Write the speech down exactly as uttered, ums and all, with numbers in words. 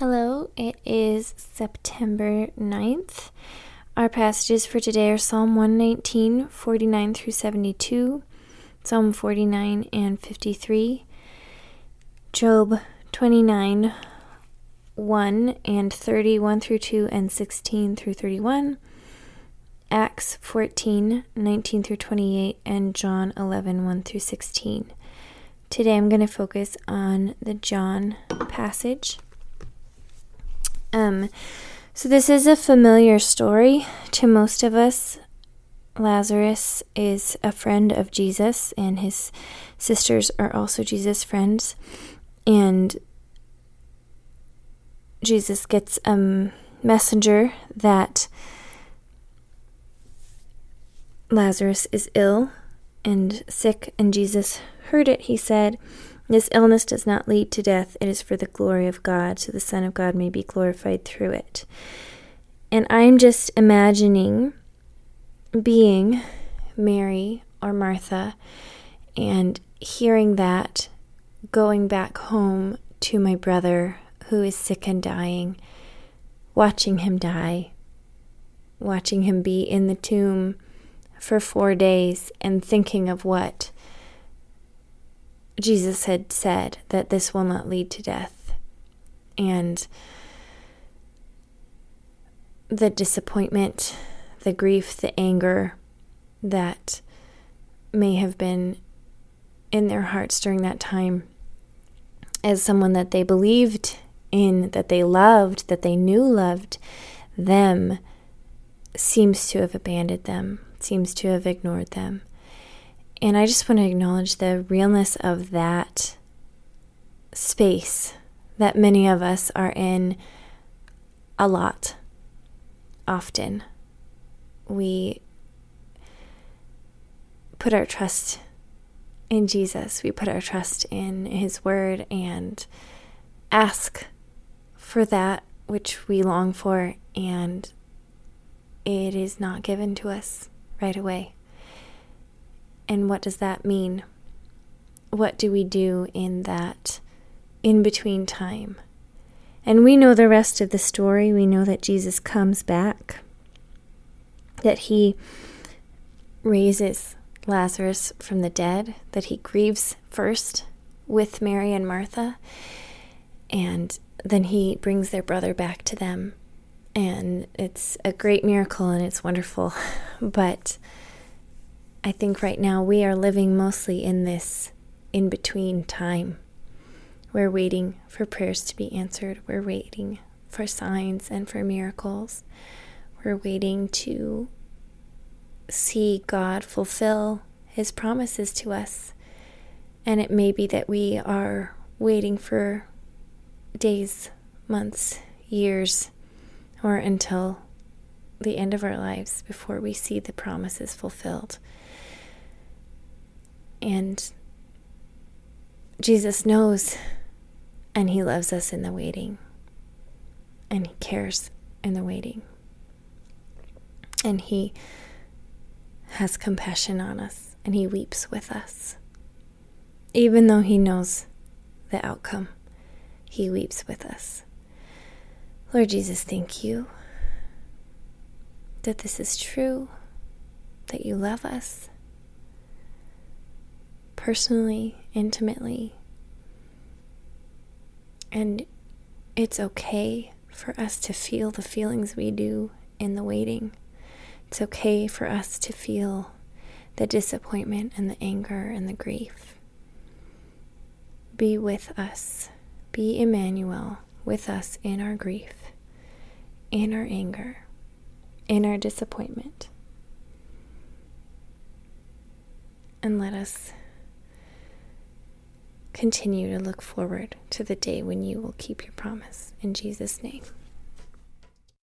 Hello, it is September ninth. Our passages for today are Psalm one nineteen, forty-nine through seventy-two, Psalm forty-nine and fifty-three, Job twenty-nine, one and thirty, one through two, and sixteen through thirty-one, Acts fourteen, nineteen through twenty-eight, and John eleven, one through sixteen. Today I'm going to focus on the John passage. Um, so this is a familiar story to most of us. Lazarus is a friend of Jesus, and his sisters are also Jesus' friends. And Jesus gets a messenger that Lazarus is ill and sick, and Jesus heard it. He said, "This illness does not lead to death. It is for the glory of God, so the Son of God may be glorified through it." And I'm just imagining being Mary or Martha and hearing that, going back home to my brother who is sick and dying, watching him die, watching him be in the tomb for four days and thinking of what Jesus had said, that this will not lead to death, and the disappointment, the grief, the anger that may have been in their hearts during that time as someone that they believed in, that they loved, that they knew loved them, seems to have abandoned them, seems to have ignored them. And I just want to acknowledge the realness of that space that many of us are in a lot, often. We put our trust in Jesus. We put our trust in his word and ask for that which we long for, and it is not given to us right away. And what does that mean? What do we do in that in-between time? And we know the rest of the story. We know that Jesus comes back, that he raises Lazarus from the dead, that he grieves first with Mary and Martha, and then he brings their brother back to them. And it's a great miracle, and it's wonderful. But I think right now we are living mostly in this in-between time. We're waiting for prayers to be answered. We're waiting for signs and for miracles. We're waiting to see God fulfill his promises to us. And it may be that we are waiting for days, months, years, or until the end of our lives before we see the promises fulfilled. And Jesus knows, and he loves us in the waiting, and he cares in the waiting, and he has compassion on us, and he weeps with us. Even though he knows the outcome, he weeps with us. Lord Jesus, thank you that this is true, that you love us personally, intimately, and it's okay for us to feel the feelings we do in the waiting. It's okay for us to feel the disappointment and the anger and the grief. Be with us. Be Emmanuel with us in our grief, in our anger, in our disappointment. And let us continue to look forward to the day when you will keep your promise. In Jesus' name.